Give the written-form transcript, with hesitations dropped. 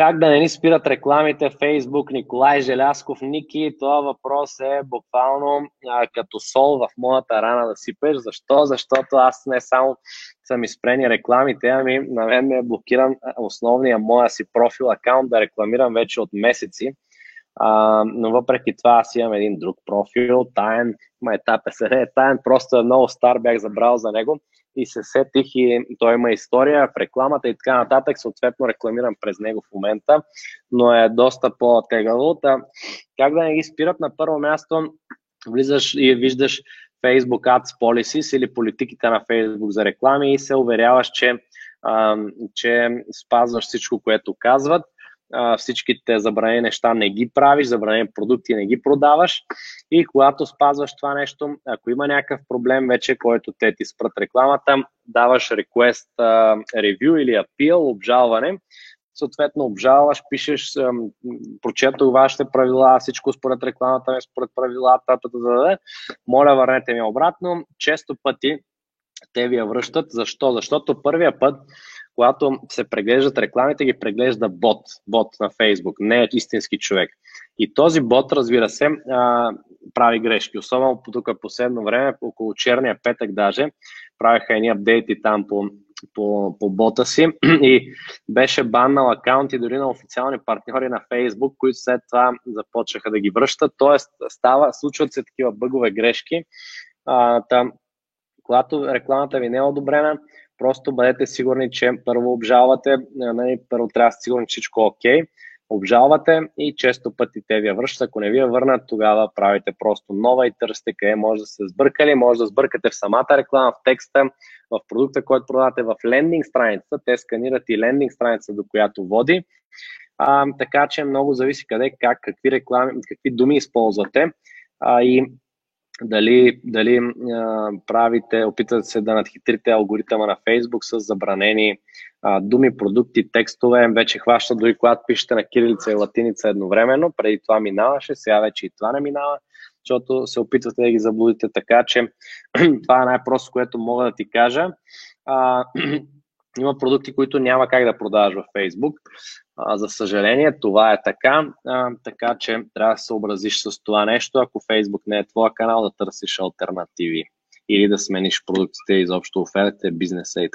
Как да не ни спират рекламите в Facebook, Николай Желясков, Ники, това въпрос е буквално като сол в моята рана да сипеш. Защо? Защото аз не само съм изпрени рекламите, ами на мен ми е блокиран основния моя си профил акаунт да рекламирам вече от месеци. Но въпреки това аз имам един друг профил, таен, таен, просто е много стар, бях забрал за него и се сетих и той има история в рекламата и така нататък, съответно рекламирам през него в момента, но е доста по-тегаво. Как да не ги спират? На първо място влизаш и виждаш Facebook Ads Policies или политиките на Facebook за реклами и се уверяваш, че спазваш всичко, което казват. Всичките забранени неща не ги правиш, забранени продукти не ги продаваш и когато спазваш това нещо, ако има някакъв проблем вече, който те ти спрат рекламата, даваш request review или appeal, обжалване, съответно обжалваш, пишеш, прочетох вашите правила, всичко според рекламата, не според правилата, моля върнете ми обратно, често пъти те ви я връщат. Защо? Защото първия път, когато се преглеждат рекламите, ги преглежда бот на Facebook, не е истински човек. И този бот, разбира се, прави грешки. Особено тук в последно време, около черния петък даже, правиха едни апдейти там по бота си и беше баннал акаунти дори на официални партньори на Facebook, които след това започнаха да ги връщат. Тоест, случват се такива бъгове грешки. Когато рекламата ви не е одобрена, просто бъдете сигурни, че първо обжалвате, първо трябва да сте сигурни, че всичко е окей, обжалвате и често пъти те ви я връщат. Ако не ви я върнат, тогава правите просто нова и търсите къде може да сте сбъркали, може да сбъркате в самата реклама, в текста, в продукта, който продавате, в лендинг страницата, те сканират и лендинг страница, до която води. Така че много зависи къде, как, какви реклами, какви думи използвате и дали правите, опитвате се да надхитрите алгоритъма на Facebook с забранени думи, продукти, текстове. Вече хваща дори когато пишете на кирилица и латиница едновременно. Преди това минаваше, сега вече и това не минава, защото се опитвате да ги заблудите. Така че това е най-просто, което мога да ти кажа. Има продукти, които няма как да продаваш във Facebook. За съжаление, това е така, така че трябва да се съобразиш с това нещо, ако Facebook не е твоя канал, да търсиш алтернативи или да смениш продуктите, изобщо офертите, бизнеса и така.